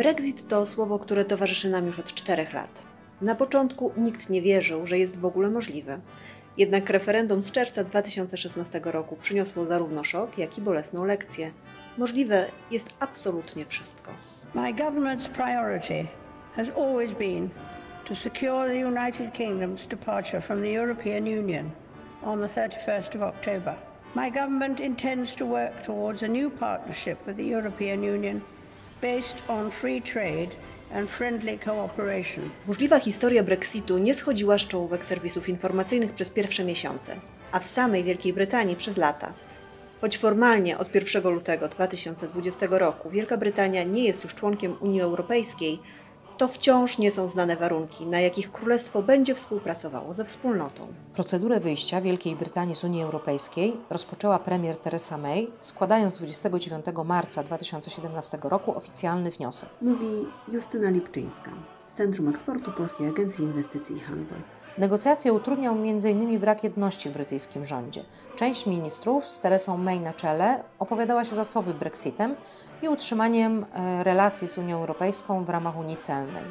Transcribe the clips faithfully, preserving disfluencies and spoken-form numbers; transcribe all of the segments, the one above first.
Brexit to słowo, które towarzyszy nam już od czterech lat. Na początku nikt nie wierzył, że jest w ogóle możliwe. Jednak referendum z czerwca dwa tysiące szesnastego roku przyniosło zarówno szok, jak i bolesną lekcję. Możliwe jest absolutnie wszystko. My government's priority has always been to secure the United Kingdom's departure from the European Union on the thirty-first of October. My government intends to work towards a new partnership with the European Union based on free trade and friendly cooperation. Burzliwa historia Brexitu nie schodziła z czołówek serwisów informacyjnych przez pierwsze miesiące, a w samej Wielkiej Brytanii przez lata. Choć formalnie od pierwszego lutego dwa tysiące dwudziestego roku Wielka Brytania nie jest już członkiem Unii Europejskiej, to wciąż nie są znane warunki, na jakich Królestwo będzie współpracowało ze Wspólnotą. Procedurę wyjścia Wielkiej Brytanii z Unii Europejskiej rozpoczęła premier Theresa May, składając dwudziestego dziewiątego marca dwa tysiące siedemnastego roku oficjalny wniosek. Mówi Justyna Lipczyńska z Centrum Eksportu Polskiej Agencji Inwestycji i Handlu. Negocjacje utrudniał między innymi brak jedności w brytyjskim rządzie. Część ministrów z Theresą May na czele opowiadała się za sowy Brexitem i utrzymaniem relacji z Unią Europejską w ramach Unii Celnej.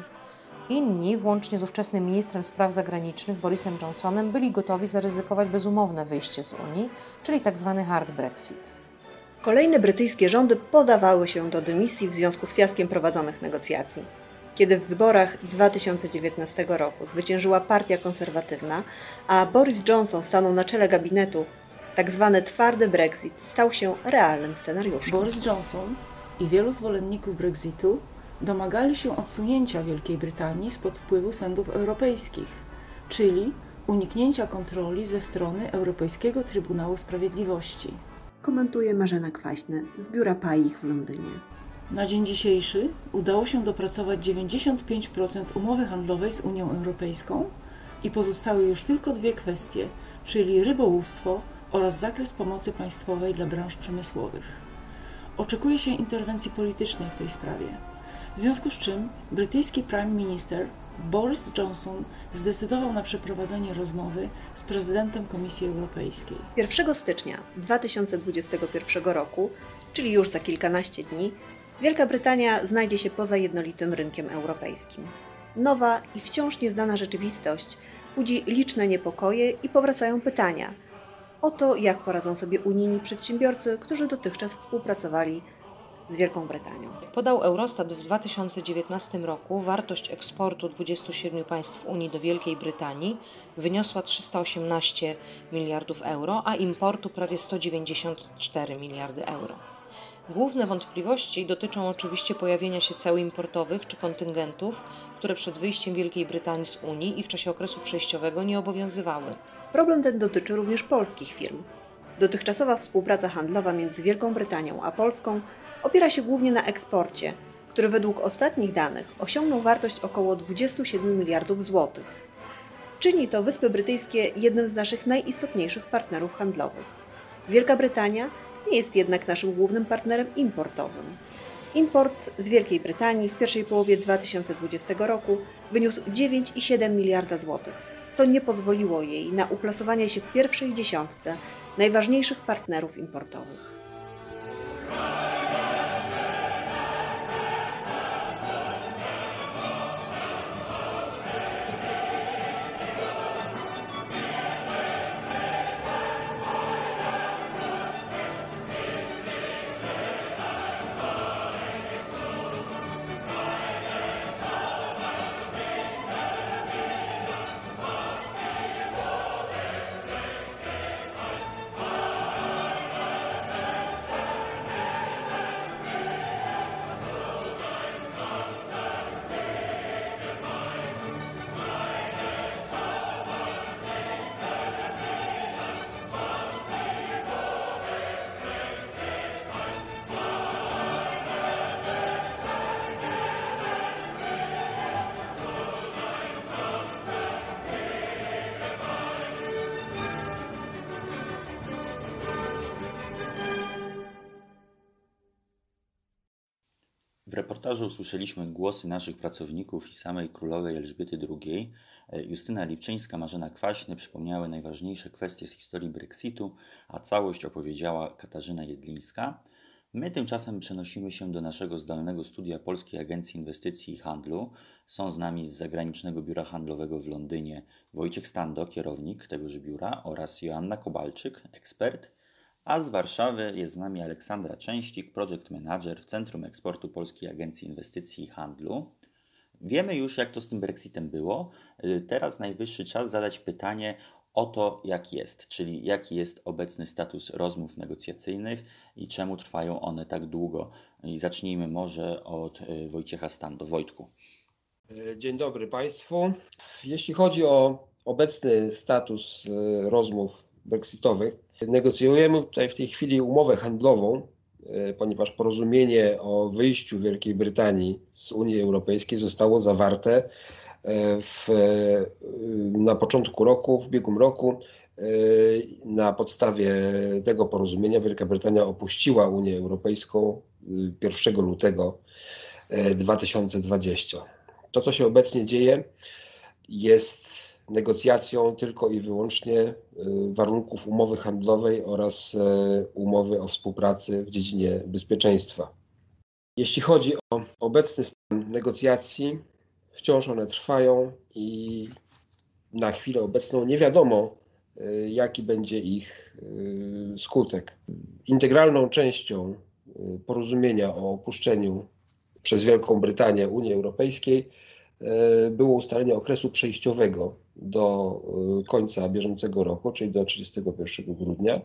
Inni, włącznie z ówczesnym ministrem spraw zagranicznych Borisem Johnsonem, byli gotowi zaryzykować bezumowne wyjście z Unii, czyli tzw. hard Brexit. Kolejne brytyjskie rządy podawały się do dymisji w związku z fiaskiem prowadzonych negocjacji. Kiedy w wyborach dwa tysiące dziewiętnastego roku zwyciężyła partia konserwatywna, a Boris Johnson stanął na czele gabinetu, tak zwany twardy Brexit stał się realnym scenariuszem. Boris Johnson i wielu zwolenników Brexitu domagali się odsunięcia Wielkiej Brytanii spod wpływu sądów europejskich, czyli uniknięcia kontroli ze strony Europejskiego Trybunału Sprawiedliwości. Komentuje Marzena Kwaśny z biura P A I H w Londynie. Na dzień dzisiejszy udało się dopracować dziewięćdziesiąt pięć procent umowy handlowej z Unią Europejską i pozostały już tylko dwie kwestie, czyli rybołówstwo oraz zakres pomocy państwowej dla branż przemysłowych. Oczekuje się interwencji politycznej w tej sprawie, w związku z czym brytyjski prime minister Boris Johnson zdecydował na przeprowadzenie rozmowy z prezydentem Komisji Europejskiej. pierwszego stycznia dwa tysiące dwudziestego pierwszego roku, czyli już za kilkanaście dni, Wielka Brytania znajdzie się poza jednolitym rynkiem europejskim. Nowa i wciąż nieznana rzeczywistość budzi liczne niepokoje i powracają pytania o to, jak poradzą sobie unijni przedsiębiorcy, którzy dotychczas współpracowali z Wielką Brytanią. Jak podał Eurostat, w dwa tysiące dziewiętnastego roku wartość eksportu dwudziestu siedmiu państw Unii do Wielkiej Brytanii wyniosła trzysta osiemnaście miliardów euro, a importu prawie sto dziewięćdziesiąt cztery miliardy euro. Główne wątpliwości dotyczą oczywiście pojawienia się ceł importowych czy kontyngentów, które przed wyjściem Wielkiej Brytanii z Unii i w czasie okresu przejściowego nie obowiązywały. Problem ten dotyczy również polskich firm. Dotychczasowa współpraca handlowa między Wielką Brytanią a Polską opiera się głównie na eksporcie, który według ostatnich danych osiągnął wartość około dwudziestu siedmiu miliardów złotych. Czyni to Wyspy Brytyjskie jednym z naszych najistotniejszych partnerów handlowych. Wielka Brytania nie jest jednak naszym głównym partnerem importowym. Import z Wielkiej Brytanii w pierwszej połowie dwa tysiące dwudziestego roku wyniósł dziewięć przecinek siedem miliarda złotych, co nie pozwoliło jej na uplasowanie się w pierwszej dziesiątce najważniejszych partnerów importowych. W reportażu usłyszeliśmy głosy naszych pracowników i samej królowej Elżbiety drugiej. Justyna Lipczyńska, Marzena Kwaśny przypomniały najważniejsze kwestie z historii Brexitu, a całość opowiedziała Katarzyna Jedlińska. My tymczasem przenosimy się do naszego zdalnego studia Polskiej Agencji Inwestycji i Handlu. Są z nami z Zagranicznego Biura Handlowego w Londynie Wojciech Stando, kierownik tegoż biura, oraz Joanna Kobalczyk, ekspert, a z Warszawy jest z nami Aleksandra Częścik, project manager w Centrum Eksportu Polskiej Agencji Inwestycji i Handlu. Wiemy już, jak to z tym Brexitem było. Teraz najwyższy czas zadać pytanie o to, jak jest, czyli jaki jest obecny status rozmów negocjacyjnych i czemu trwają one tak długo. I zacznijmy może od Wojciecha Stando. Wojtku. Dzień dobry Państwu. Jeśli chodzi o obecny status rozmów brexitowych, negocjujemy tutaj w tej chwili umowę handlową, ponieważ porozumienie o wyjściu Wielkiej Brytanii z Unii Europejskiej zostało zawarte W, na początku roku, w ubiegłym roku. Na podstawie tego porozumienia Wielka Brytania opuściła Unię Europejską pierwszego lutego dwa tysiące dwudziestego. To, co się obecnie dzieje, jest negocjacją tylko i wyłącznie warunków umowy handlowej oraz umowy o współpracy w dziedzinie bezpieczeństwa. Jeśli chodzi o obecny stan negocjacji, wciąż one trwają i na chwilę obecną nie wiadomo, jaki będzie ich skutek. Integralną częścią porozumienia o opuszczeniu przez Wielką Brytanię Unii Europejskiej było ustalenie okresu przejściowego do końca bieżącego roku, czyli do trzydziestego pierwszego grudnia,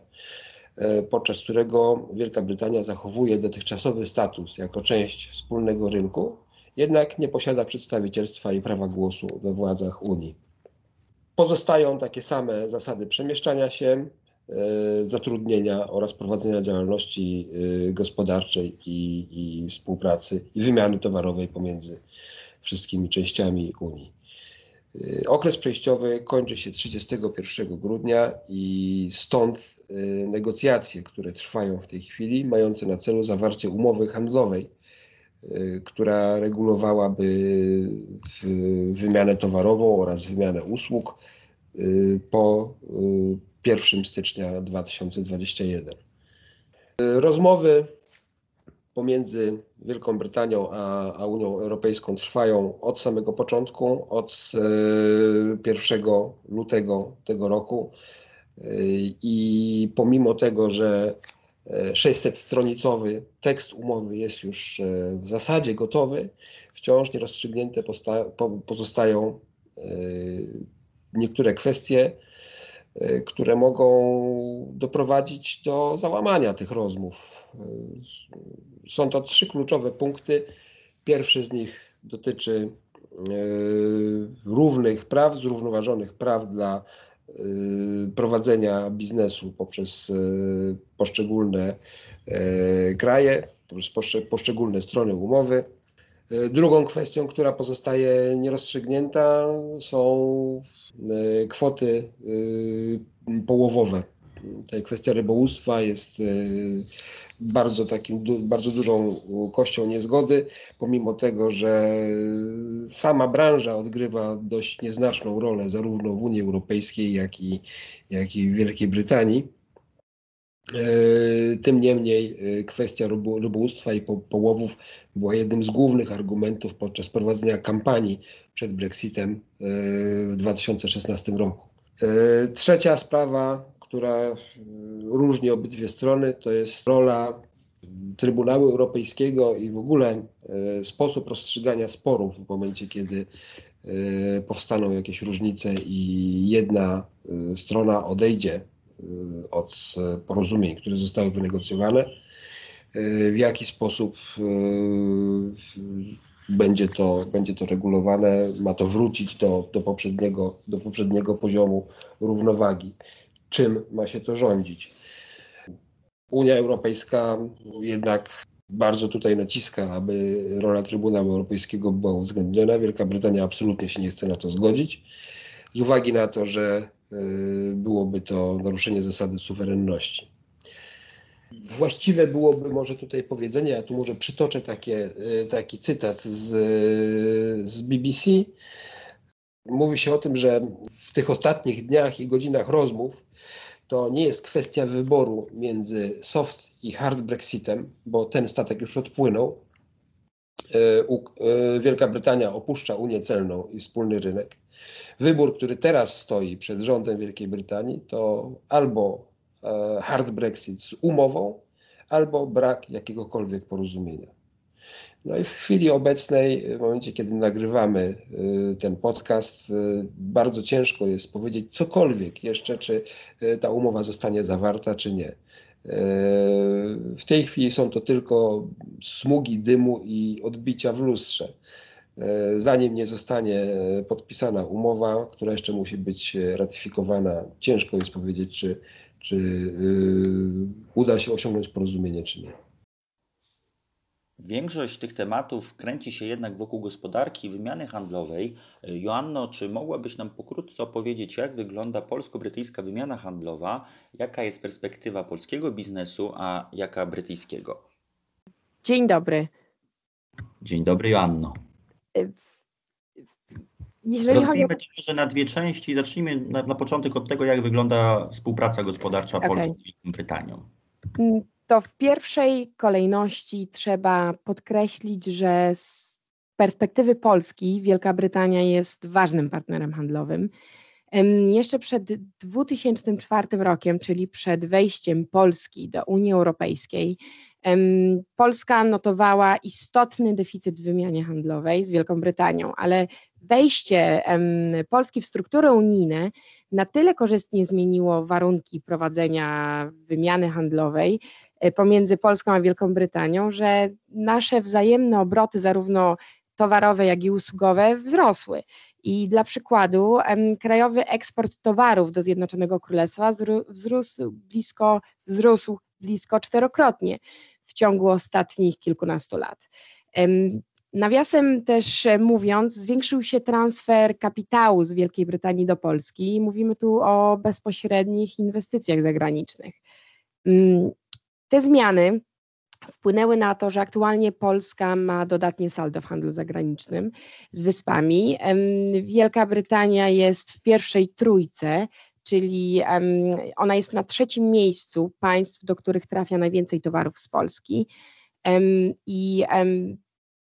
podczas którego Wielka Brytania zachowuje dotychczasowy status jako część wspólnego rynku, jednak nie posiada przedstawicielstwa i prawa głosu we władzach Unii. Pozostają takie same zasady przemieszczania się, zatrudnienia oraz prowadzenia działalności gospodarczej i, i współpracy i wymiany towarowej pomiędzy wszystkimi częściami Unii. Okres przejściowy kończy się trzydziestego pierwszego grudnia i stąd negocjacje, które trwają w tej chwili, mające na celu zawarcie umowy handlowej, która regulowałaby wymianę towarową oraz wymianę usług po pierwszego stycznia dwa tysiące dwudziestego pierwszego. Rozmowy pomiędzy Wielką Brytanią a, a Unią Europejską trwają od samego początku, od pierwszego lutego tego roku i pomimo tego, że sześćsetstronicowy tekst umowy jest już w zasadzie gotowy, wciąż nierozstrzygnięte pozostają niektóre kwestie, które mogą doprowadzić do załamania tych rozmów. Są to trzy kluczowe punkty. Pierwszy z nich dotyczy równych praw, zrównoważonych praw dla prowadzenia biznesu poprzez poszczególne kraje, poprzez poszczególne strony umowy. Drugą kwestią, która pozostaje nierozstrzygnięta, są kwoty połowowe. Tutaj kwestia rybołówstwa jest bardzo, takim, bardzo dużą kością niezgody, pomimo tego, że sama branża odgrywa dość nieznaczną rolę zarówno w Unii Europejskiej, jak i, jak i w Wielkiej Brytanii. Tym niemniej kwestia rybo, rybołówstwa i po, połowów była jednym z głównych argumentów podczas prowadzenia kampanii przed Brexitem w dwa tysiące szesnastym roku. Trzecia sprawa, która różni obydwie strony, to jest rola Trybunału Europejskiego i w ogóle sposób rozstrzygania sporów w momencie, kiedy powstaną jakieś różnice i jedna strona odejdzie od porozumień, które zostały wynegocjowane, w jaki sposób będzie to, będzie to regulowane, ma to wrócić do, do, poprzedniego, do poprzedniego poziomu równowagi. Czym ma się to rządzić? Unia Europejska jednak bardzo tutaj naciska, aby rola Trybunału Europejskiego była uwzględniona. Wielka Brytania absolutnie się nie chce na to zgodzić, z uwagi na to, że byłoby to naruszenie zasady suwerenności. Właściwe byłoby może tutaj powiedzenie, ja tu może przytoczę takie, taki cytat z, z B B C. Mówi się o tym, że w tych ostatnich dniach i godzinach rozmów to nie jest kwestia wyboru między soft i hard Brexitem, bo ten statek już odpłynął. Wielka Brytania opuszcza Unię Celną i wspólny rynek. Wybór, który teraz stoi przed rządem Wielkiej Brytanii, to albo hard Brexit z umową, albo brak jakiegokolwiek porozumienia. No i w chwili obecnej, w momencie, kiedy nagrywamy ten podcast, bardzo ciężko jest powiedzieć cokolwiek jeszcze, czy ta umowa zostanie zawarta, czy nie. W tej chwili są to tylko smugi dymu i odbicia w lustrze. Zanim nie zostanie podpisana umowa, która jeszcze musi być ratyfikowana, ciężko jest powiedzieć, czy, czy uda się osiągnąć porozumienie, czy nie. Większość tych tematów kręci się jednak wokół gospodarki i wymiany handlowej. Joanno, czy mogłabyś nam pokrótce opowiedzieć, jak wygląda polsko-brytyjska wymiana handlowa, jaka jest perspektywa polskiego biznesu, a jaka brytyjskiego? Dzień dobry. Dzień dobry, Joanno. Rozbijmy to może na dwie części. Zacznijmy na, na początek od tego, jak wygląda współpraca gospodarcza okay. Polski z Wielką Brytanią. To w pierwszej kolejności trzeba podkreślić, że z perspektywy Polski Wielka Brytania jest ważnym partnerem handlowym. Jeszcze przed dwa tysiące czwartym rokiem, czyli przed wejściem Polski do Unii Europejskiej, Polska notowała istotny deficyt w wymianie handlowej z Wielką Brytanią, ale wejście Polski w struktury unijne na tyle korzystnie zmieniło warunki prowadzenia wymiany handlowej pomiędzy Polską a Wielką Brytanią, że nasze wzajemne obroty zarówno towarowe, jak i usługowe wzrosły. I dla przykładu krajowy eksport towarów do Zjednoczonego Królestwa wzrósł blisko, wzrósł blisko czterokrotnie w ciągu ostatnich kilkunastu lat. Nawiasem też mówiąc, zwiększył się transfer kapitału z Wielkiej Brytanii do Polski. Mówimy tu o bezpośrednich inwestycjach zagranicznych. Te zmiany wpłynęły na to, że aktualnie Polska ma dodatnie saldo w handlu zagranicznym z wyspami. Wielka Brytania jest w pierwszej trójce, czyli ona jest na trzecim miejscu państw, do których trafia najwięcej towarów z Polski. I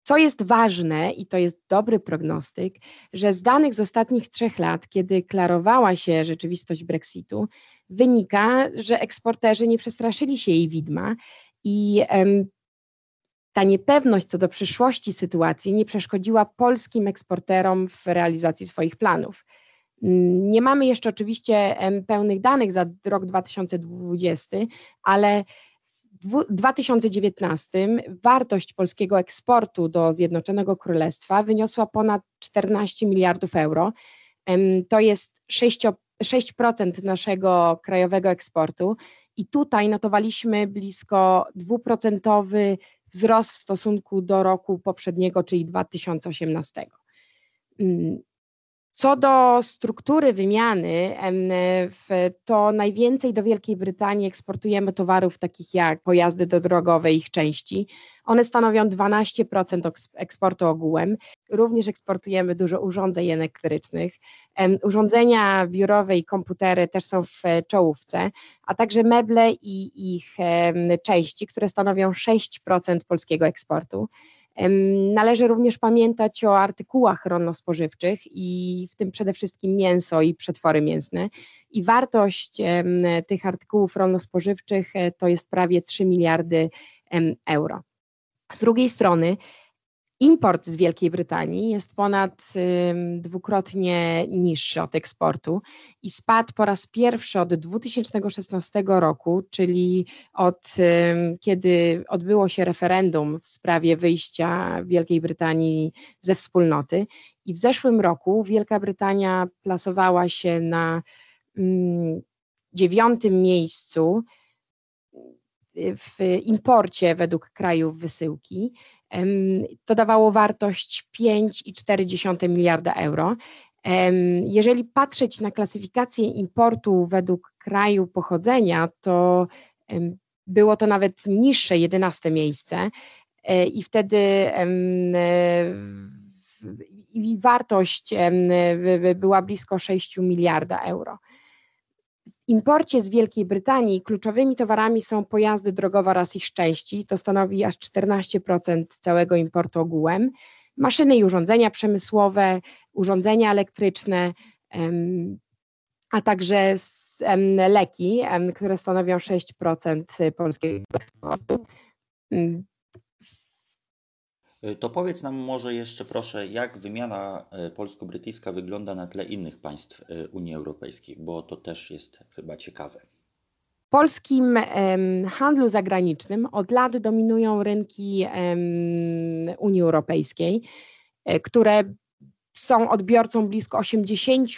co jest ważne, i to jest dobry prognostyk, że z danych z ostatnich trzech lat, kiedy klarowała się rzeczywistość Brexitu, wynika, że eksporterzy nie przestraszyli się jej widma i um, ta niepewność co do przyszłości sytuacji nie przeszkodziła polskim eksporterom w realizacji swoich planów. Nie mamy jeszcze oczywiście pełnych danych za rok dwa tysiące dwudziesty, ale w dwa tysiące dziewiętnastym wartość polskiego eksportu do Zjednoczonego Królestwa wyniosła ponad czternaście miliardów euro. To jest sześć procent naszego krajowego eksportu i tutaj notowaliśmy blisko dwuprocentowy wzrost w stosunku do roku poprzedniego, czyli dwa tysiące osiemnastego. Co do struktury wymiany, to najwięcej do Wielkiej Brytanii eksportujemy towarów takich jak pojazdy dodrogowe i ich części. One stanowią dwanaście procent eksportu ogółem. Również eksportujemy dużo urządzeń elektrycznych. Urządzenia biurowe i komputery też są w czołówce, a także meble i ich części, które stanowią sześć procent polskiego eksportu. Należy również pamiętać o artykułach rolno-spożywczych i w tym przede wszystkim mięso i przetwory mięsne. I wartość tych artykułów rolno-spożywczych to jest prawie trzy miliardy euro. Z drugiej strony import z Wielkiej Brytanii jest ponad dwukrotnie niższy od eksportu i spadł po raz pierwszy od dwa tysiące szesnastego roku, czyli od kiedy odbyło się referendum w sprawie wyjścia Wielkiej Brytanii ze wspólnoty. I w zeszłym roku Wielka Brytania plasowała się na dziewiątym miejscu w imporcie według krajów wysyłki. To dawało wartość pięć przecinek cztery miliarda euro. Jeżeli patrzeć na klasyfikację importu według kraju pochodzenia, to było to nawet niższe, jedenaste miejsce i wtedy wartość była blisko sześć miliarda euro. W imporcie z Wielkiej Brytanii kluczowymi towarami są pojazdy drogowe oraz ich części, to stanowi aż czternaście procent całego importu ogółem, maszyny i urządzenia przemysłowe, urządzenia elektryczne, a także leki, które stanowią sześć procent polskiego eksportu. To powiedz nam może jeszcze proszę, jak wymiana polsko-brytyjska wygląda na tle innych państw Unii Europejskiej, bo to też jest chyba ciekawe. W polskim handlu zagranicznym od lat dominują rynki Unii Europejskiej, które są odbiorcą blisko osiemdziesiąt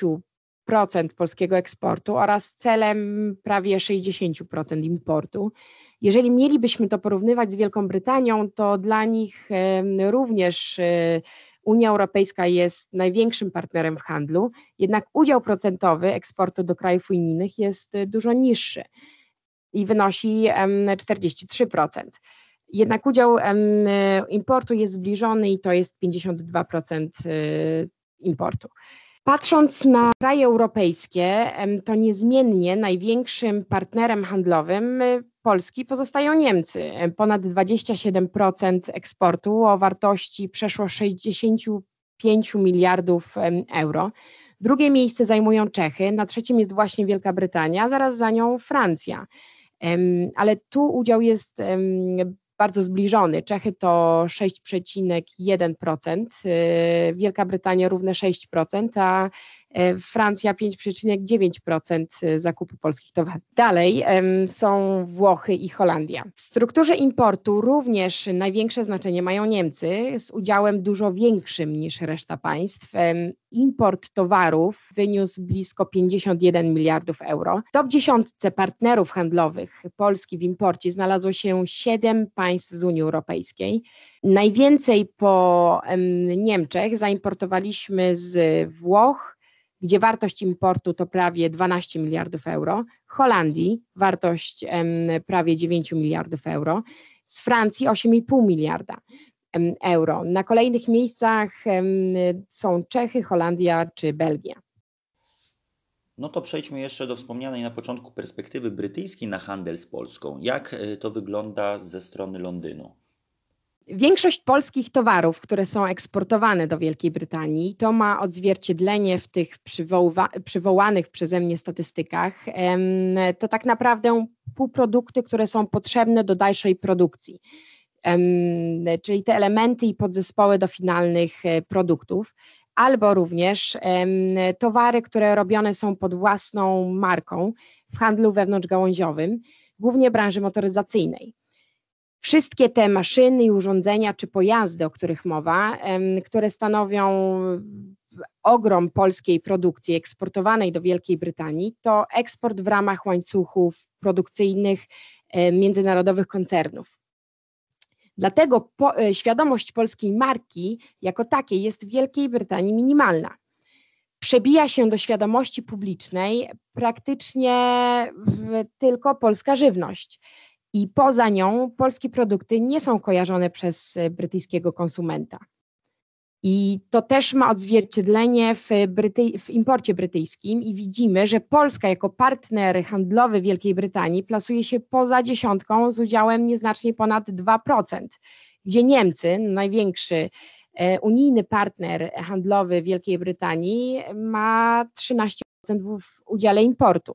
procent polskiego eksportu oraz celem prawie sześćdziesiąt procent importu. Jeżeli mielibyśmy to porównywać z Wielką Brytanią, to dla nich również Unia Europejska jest największym partnerem w handlu, jednak udział procentowy eksportu do krajów unijnych jest dużo niższy i wynosi czterdzieści trzy procent. Jednak udział importu jest zbliżony i to jest pięćdziesiąt dwa procent importu. Patrząc na kraje europejskie, to niezmiennie największym partnerem handlowym Polski pozostają Niemcy. Ponad dwadzieścia siedem procent eksportu o wartości przeszło sześćdziesiąt pięć miliardów euro. Drugie miejsce zajmują Czechy, na trzecim jest właśnie Wielka Brytania, zaraz za nią Francja. Ale tu udział jest bardzo zbliżony. Czechy to sześć przecinek jeden procent, Wielka Brytania równe sześć procent, a Francja pięć przecinek dziewięć procent zakupu polskich towarów. Dalej są Włochy i Holandia. W strukturze importu również największe znaczenie mają Niemcy z udziałem dużo większym niż reszta państw. Import towarów wyniósł blisko pięćdziesiąt jeden miliardów euro. W top dziesiątce partnerów handlowych Polski w imporcie znalazło się siedem państw z Unii Europejskiej. Najwięcej po Niemczech zaimportowaliśmy z Włoch, gdzie wartość importu to prawie dwanaście miliardów euro, Holandii wartość prawie dziewięć miliardów euro, z Francji osiem i pół miliarda euro. Na kolejnych miejscach są Czechy, Holandia czy Belgia. No to przejdźmy jeszcze do wspomnianej na początku perspektywy brytyjskiej na handel z Polską. Jak to wygląda ze strony Londynu? Większość polskich towarów, które są eksportowane do Wielkiej Brytanii, to ma odzwierciedlenie w tych przywoła- przywołanych przeze mnie statystykach. To tak naprawdę półprodukty, które są potrzebne do dalszej produkcji, czyli te elementy i podzespoły do finalnych produktów, albo również towary, które robione są pod własną marką w handlu wewnątrzgałąziowym, głównie branży motoryzacyjnej. Wszystkie te maszyny i urządzenia czy pojazdy, o których mowa, które stanowią ogrom polskiej produkcji eksportowanej do Wielkiej Brytanii, to eksport w ramach łańcuchów produkcyjnych międzynarodowych koncernów. Dlatego po, świadomość polskiej marki jako takiej jest w Wielkiej Brytanii minimalna. Przebija się do świadomości publicznej praktycznie tylko polska żywność. I poza nią polskie produkty nie są kojarzone przez brytyjskiego konsumenta. I to też ma odzwierciedlenie w, Brytyj, w imporcie brytyjskim i widzimy, że Polska jako partner handlowy Wielkiej Brytanii plasuje się poza dziesiątką z udziałem nieznacznie ponad dwa procent, gdzie Niemcy, największy unijny partner handlowy Wielkiej Brytanii, ma trzynaście procent w udziale importu.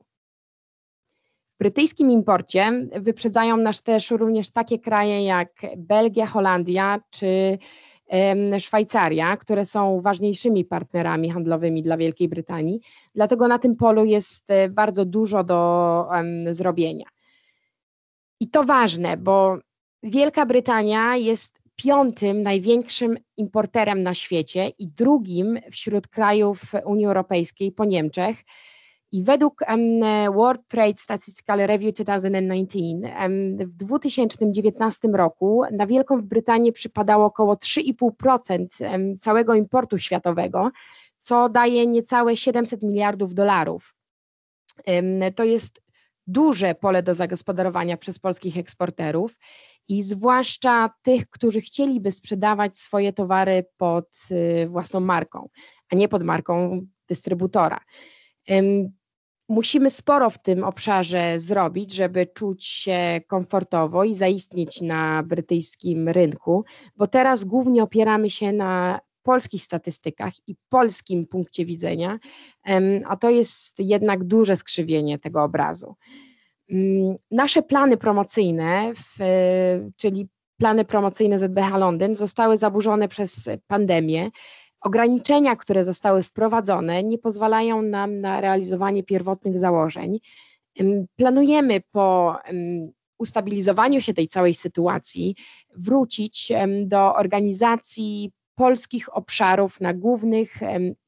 W brytyjskim imporcie wyprzedzają nas też również takie kraje jak Belgia, Holandia czy Szwajcaria, które są ważniejszymi partnerami handlowymi dla Wielkiej Brytanii, dlatego na tym polu jest bardzo dużo do zrobienia. I to ważne, bo Wielka Brytania jest piątym największym importerem na świecie i drugim wśród krajów Unii Europejskiej po Niemczech. I według World Trade Statistical Review dwa tysiące dziewiętnaście w dwa tysiące dziewiętnastym roku na Wielką Brytanię przypadało około trzy i pół procent całego importu światowego, co daje niecałe siedemset miliardów dolarów. To jest duże pole do zagospodarowania przez polskich eksporterów i zwłaszcza tych, którzy chcieliby sprzedawać swoje towary pod własną marką, a nie pod marką dystrybutora. Musimy sporo w tym obszarze zrobić, żeby czuć się komfortowo i zaistnieć na brytyjskim rynku, bo teraz głównie opieramy się na polskich statystykach i polskim punkcie widzenia, a to jest jednak duże skrzywienie tego obrazu. Nasze plany promocyjne, czyli plany promocyjne Z B H Londyn, zostały zaburzone przez pandemię. Ograniczenia, które zostały wprowadzone, nie pozwalają nam na realizowanie pierwotnych założeń. Planujemy po ustabilizowaniu się tej całej sytuacji wrócić do organizacji polskich obszarów na głównych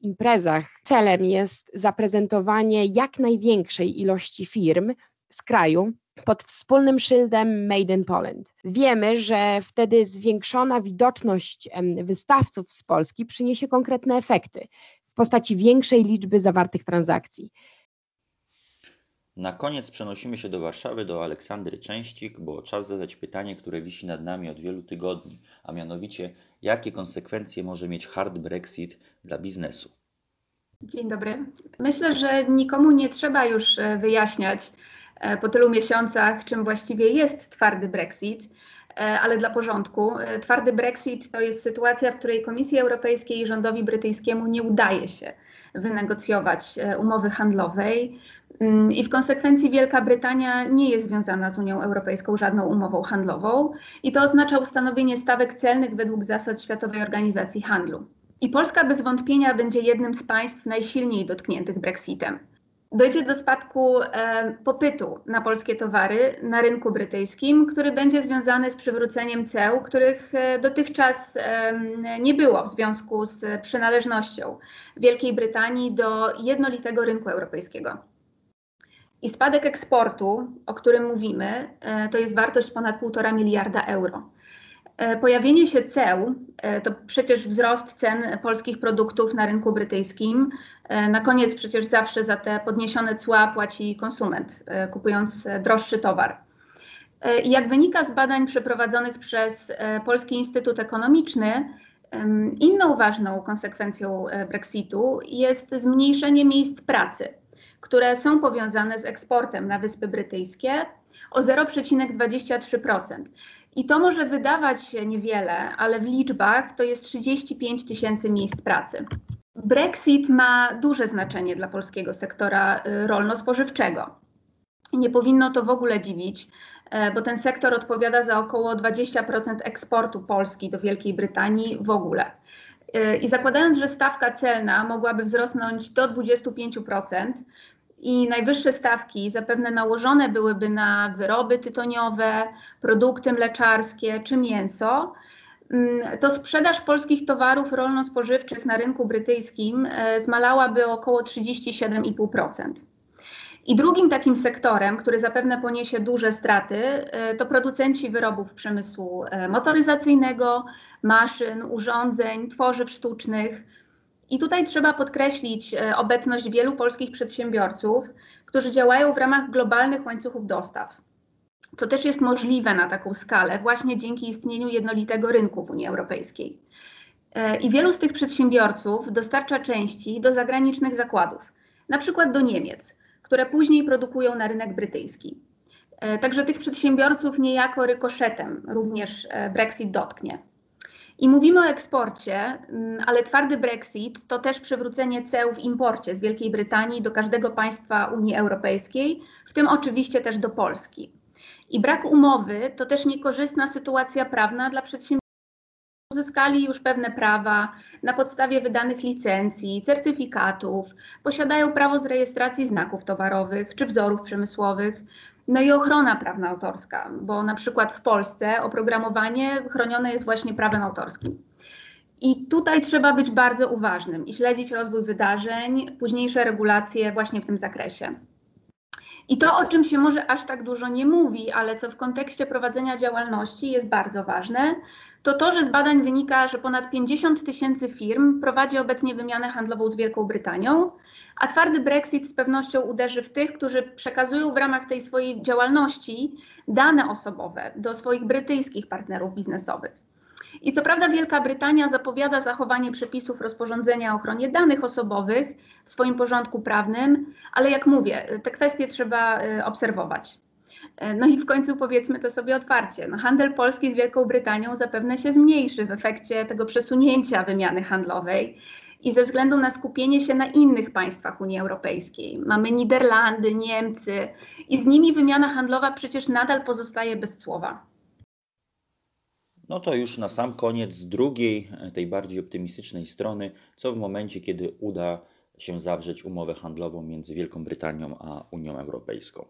imprezach. Celem jest zaprezentowanie jak największej ilości firm z kraju pod wspólnym szyldem Made in Poland. Wiemy, że wtedy zwiększona widoczność wystawców z Polski przyniesie konkretne efekty w postaci większej liczby zawartych transakcji. Na koniec przenosimy się do Warszawy, do Aleksandry Częścik, bo czas zadać pytanie, które wisi nad nami od wielu tygodni, a mianowicie jakie konsekwencje może mieć hard Brexit dla biznesu? Dzień dobry. Myślę, że nikomu nie trzeba już wyjaśniać po tylu miesiącach, czym właściwie jest twardy Brexit, ale dla porządku. Twardy Brexit to jest sytuacja, w której Komisji Europejskiej i rządowi brytyjskiemu nie udaje się wynegocjować umowy handlowej i w konsekwencji Wielka Brytania nie jest związana z Unią Europejską żadną umową handlową i to oznacza ustanowienie stawek celnych według zasad Światowej Organizacji Handlu. I Polska bez wątpienia będzie jednym z państw najsilniej dotkniętych Brexitem. Dojdzie do spadku e, popytu na polskie towary na rynku brytyjskim, który będzie związany z przywróceniem ceł, których e, dotychczas e, nie było w związku z przynależnością Wielkiej Brytanii do jednolitego rynku europejskiego. I spadek eksportu, o którym mówimy, e, to jest wartość ponad półtora miliarda euro. E, pojawienie się ceł e, to przecież wzrost cen polskich produktów na rynku brytyjskim. E, na koniec przecież zawsze za te podniesione cła płaci konsument, e, kupując droższy towar. E, i jak wynika z badań przeprowadzonych przez e, Polski Instytut Ekonomiczny, e, inną ważną konsekwencją e, Brexitu jest zmniejszenie miejsc pracy, które są powiązane z eksportem na Wyspy Brytyjskie o zero przecinek dwadzieścia trzy procent. I to może wydawać się niewiele, ale w liczbach to jest trzydzieści pięć tysięcy miejsc pracy. Brexit ma duże znaczenie dla polskiego sektora rolno-spożywczego. Nie powinno to w ogóle dziwić, bo ten sektor odpowiada za około dwadzieścia procent eksportu Polski do Wielkiej Brytanii w ogóle. I zakładając, że stawka celna mogłaby wzrosnąć do dwudziestu pięciu procent, i najwyższe stawki zapewne nałożone byłyby na wyroby tytoniowe, produkty mleczarskie czy mięso, to sprzedaż polskich towarów rolno-spożywczych na rynku brytyjskim zmalałaby około trzydzieści siedem i pół procent. I drugim takim sektorem, który zapewne poniesie duże straty, to producenci wyrobów przemysłu motoryzacyjnego, maszyn, urządzeń, tworzyw sztucznych. I tutaj trzeba podkreślić obecność wielu polskich przedsiębiorców, którzy działają w ramach globalnych łańcuchów dostaw. To też jest możliwe na taką skalę właśnie dzięki istnieniu jednolitego rynku w Unii Europejskiej. I wielu z tych przedsiębiorców dostarcza części do zagranicznych zakładów, na przykład do Niemiec, które później produkują na rynek brytyjski. Także tych przedsiębiorców niejako rykoszetem również Brexit dotknie. I mówimy o eksporcie, ale twardy Brexit to też przywrócenie ceł w imporcie z Wielkiej Brytanii do każdego państwa Unii Europejskiej, w tym oczywiście też do Polski. I brak umowy to też niekorzystna sytuacja prawna dla przedsiębiorców, którzy uzyskali już pewne prawa na podstawie wydanych licencji, certyfikatów, posiadają prawo z rejestracji znaków towarowych czy wzorów przemysłowych. No i ochrona prawna autorska, bo na przykład w Polsce oprogramowanie chronione jest właśnie prawem autorskim. I tutaj trzeba być bardzo uważnym i śledzić rozwój wydarzeń, późniejsze regulacje właśnie w tym zakresie. I to, o czym się może aż tak dużo nie mówi, ale co w kontekście prowadzenia działalności jest bardzo ważne, to to, że z badań wynika, że ponad pięćdziesiąt tysięcy firm prowadzi obecnie wymianę handlową z Wielką Brytanią, a twardy Brexit z pewnością uderzy w tych, którzy przekazują w ramach tej swojej działalności dane osobowe do swoich brytyjskich partnerów biznesowych. I co prawda Wielka Brytania zapowiada zachowanie przepisów rozporządzenia o ochronie danych osobowych w swoim porządku prawnym, ale jak mówię, te kwestie trzeba obserwować. No i w końcu powiedzmy to sobie otwarcie. No handel Polski z Wielką Brytanią zapewne się zmniejszy w efekcie tego przesunięcia wymiany handlowej i ze względu na skupienie się na innych państwach Unii Europejskiej. Mamy Niderlandy, Niemcy i z nimi wymiana handlowa przecież nadal pozostaje bez słowa. No to już na sam koniec drugiej, tej bardziej optymistycznej strony, co w momencie, kiedy uda się zawrzeć umowę handlową między Wielką Brytanią a Unią Europejską.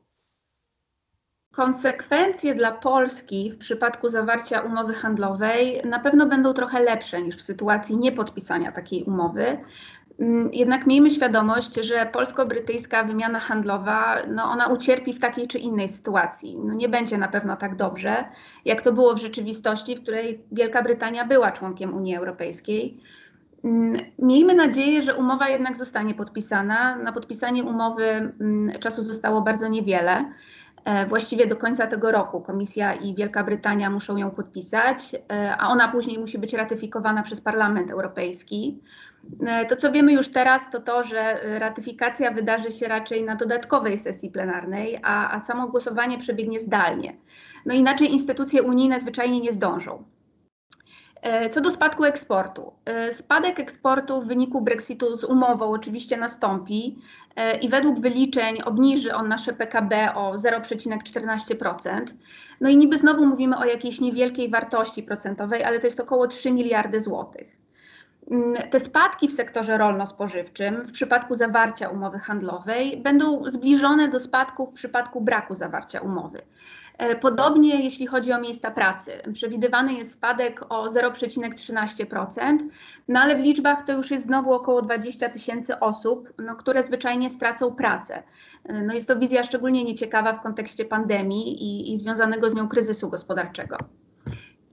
Konsekwencje dla Polski w przypadku zawarcia umowy handlowej na pewno będą trochę lepsze niż w sytuacji niepodpisania takiej umowy. Jednak miejmy świadomość, że polsko-brytyjska wymiana handlowa, no ona ucierpi w takiej czy innej sytuacji. No nie będzie na pewno tak dobrze, jak to było w rzeczywistości, w której Wielka Brytania była członkiem Unii Europejskiej. Miejmy nadzieję, że umowa jednak zostanie podpisana. Na podpisanie umowy czasu zostało bardzo niewiele. Właściwie do końca tego roku Komisja i Wielka Brytania muszą ją podpisać, a ona później musi być ratyfikowana przez Parlament Europejski. To, co wiemy już teraz, to to, że ratyfikacja wydarzy się raczej na dodatkowej sesji plenarnej, a, a samo głosowanie przebiegnie zdalnie. No inaczej instytucje unijne zwyczajnie nie zdążą. Co do spadku eksportu. Spadek eksportu w wyniku Brexitu z umową oczywiście nastąpi i według wyliczeń obniży on nasze P K B o zero przecinek czternaście procent. No i niby znowu mówimy o jakiejś niewielkiej wartości procentowej, ale to jest około trzy miliardy złotych. Te spadki w sektorze rolno-spożywczym w przypadku zawarcia umowy handlowej będą zbliżone do spadku w przypadku braku zawarcia umowy. Podobnie jeśli chodzi o miejsca pracy. Przewidywany jest spadek o zero przecinek trzynaście procent, no ale w liczbach to już jest znowu około dwadzieścia tysięcy osób, no, które zwyczajnie stracą pracę. No, jest to wizja szczególnie nieciekawa w kontekście pandemii i, i związanego z nią kryzysu gospodarczego.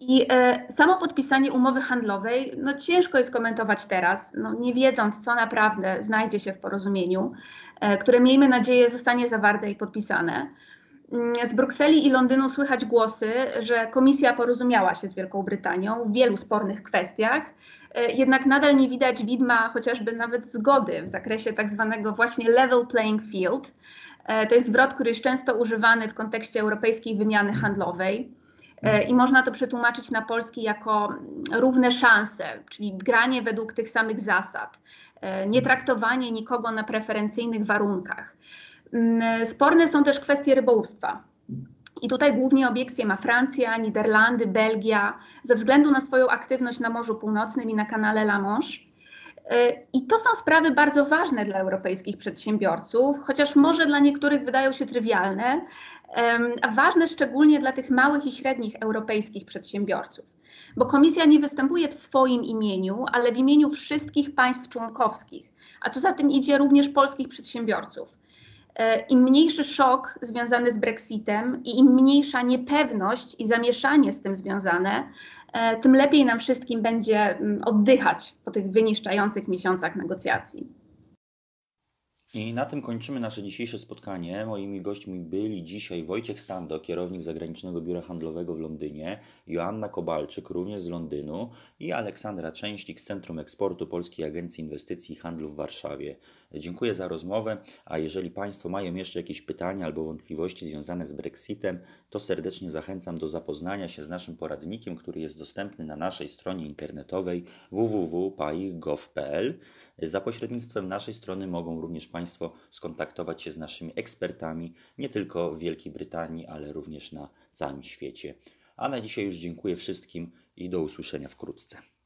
I e, samo podpisanie umowy handlowej no, ciężko jest komentować teraz, no, nie wiedząc, co naprawdę znajdzie się w porozumieniu, e, które miejmy nadzieję zostanie zawarte i podpisane. Z Brukseli i Londynu słychać głosy, że Komisja porozumiała się z Wielką Brytanią w wielu spornych kwestiach, jednak nadal nie widać widma chociażby nawet zgody w zakresie tak zwanego właśnie level playing field. To jest zwrot, który jest często używany w kontekście europejskiej wymiany handlowej i można to przetłumaczyć na polski jako równe szanse, czyli granie według tych samych zasad, nie traktowanie nikogo na preferencyjnych warunkach. Sporne są też kwestie rybołówstwa i tutaj głównie obiekcje ma Francja, Niderlandy, Belgia ze względu na swoją aktywność na Morzu Północnym i na kanale La Manche. I to są sprawy bardzo ważne dla europejskich przedsiębiorców, chociaż może dla niektórych wydają się trywialne, a ważne szczególnie dla tych małych i średnich europejskich przedsiębiorców. Bo Komisja nie występuje w swoim imieniu, ale w imieniu wszystkich państw członkowskich, a co za tym idzie również polskich przedsiębiorców. Im mniejszy szok związany z Brexitem i im mniejsza niepewność i zamieszanie z tym związane, tym lepiej nam wszystkim będzie oddychać po tych wyniszczających miesiącach negocjacji. I na tym kończymy nasze dzisiejsze spotkanie. Moimi gośćmi byli dzisiaj Wojciech Stando, kierownik Zagranicznego Biura Handlowego w Londynie, Joanna Kobalczyk, również z Londynu i Aleksandra Częścik z Centrum Eksportu Polskiej Agencji Inwestycji i Handlu w Warszawie. Dziękuję za rozmowę, a jeżeli Państwo mają jeszcze jakieś pytania albo wątpliwości związane z Brexitem, to serdecznie zachęcam do zapoznania się z naszym poradnikiem, który jest dostępny na naszej stronie internetowej w w w kropka paih kropka gov kropka p l. Za pośrednictwem naszej strony mogą również Państwo skontaktować się z naszymi ekspertami, nie tylko w Wielkiej Brytanii, ale również na całym świecie. A na dzisiaj już dziękuję wszystkim i do usłyszenia wkrótce.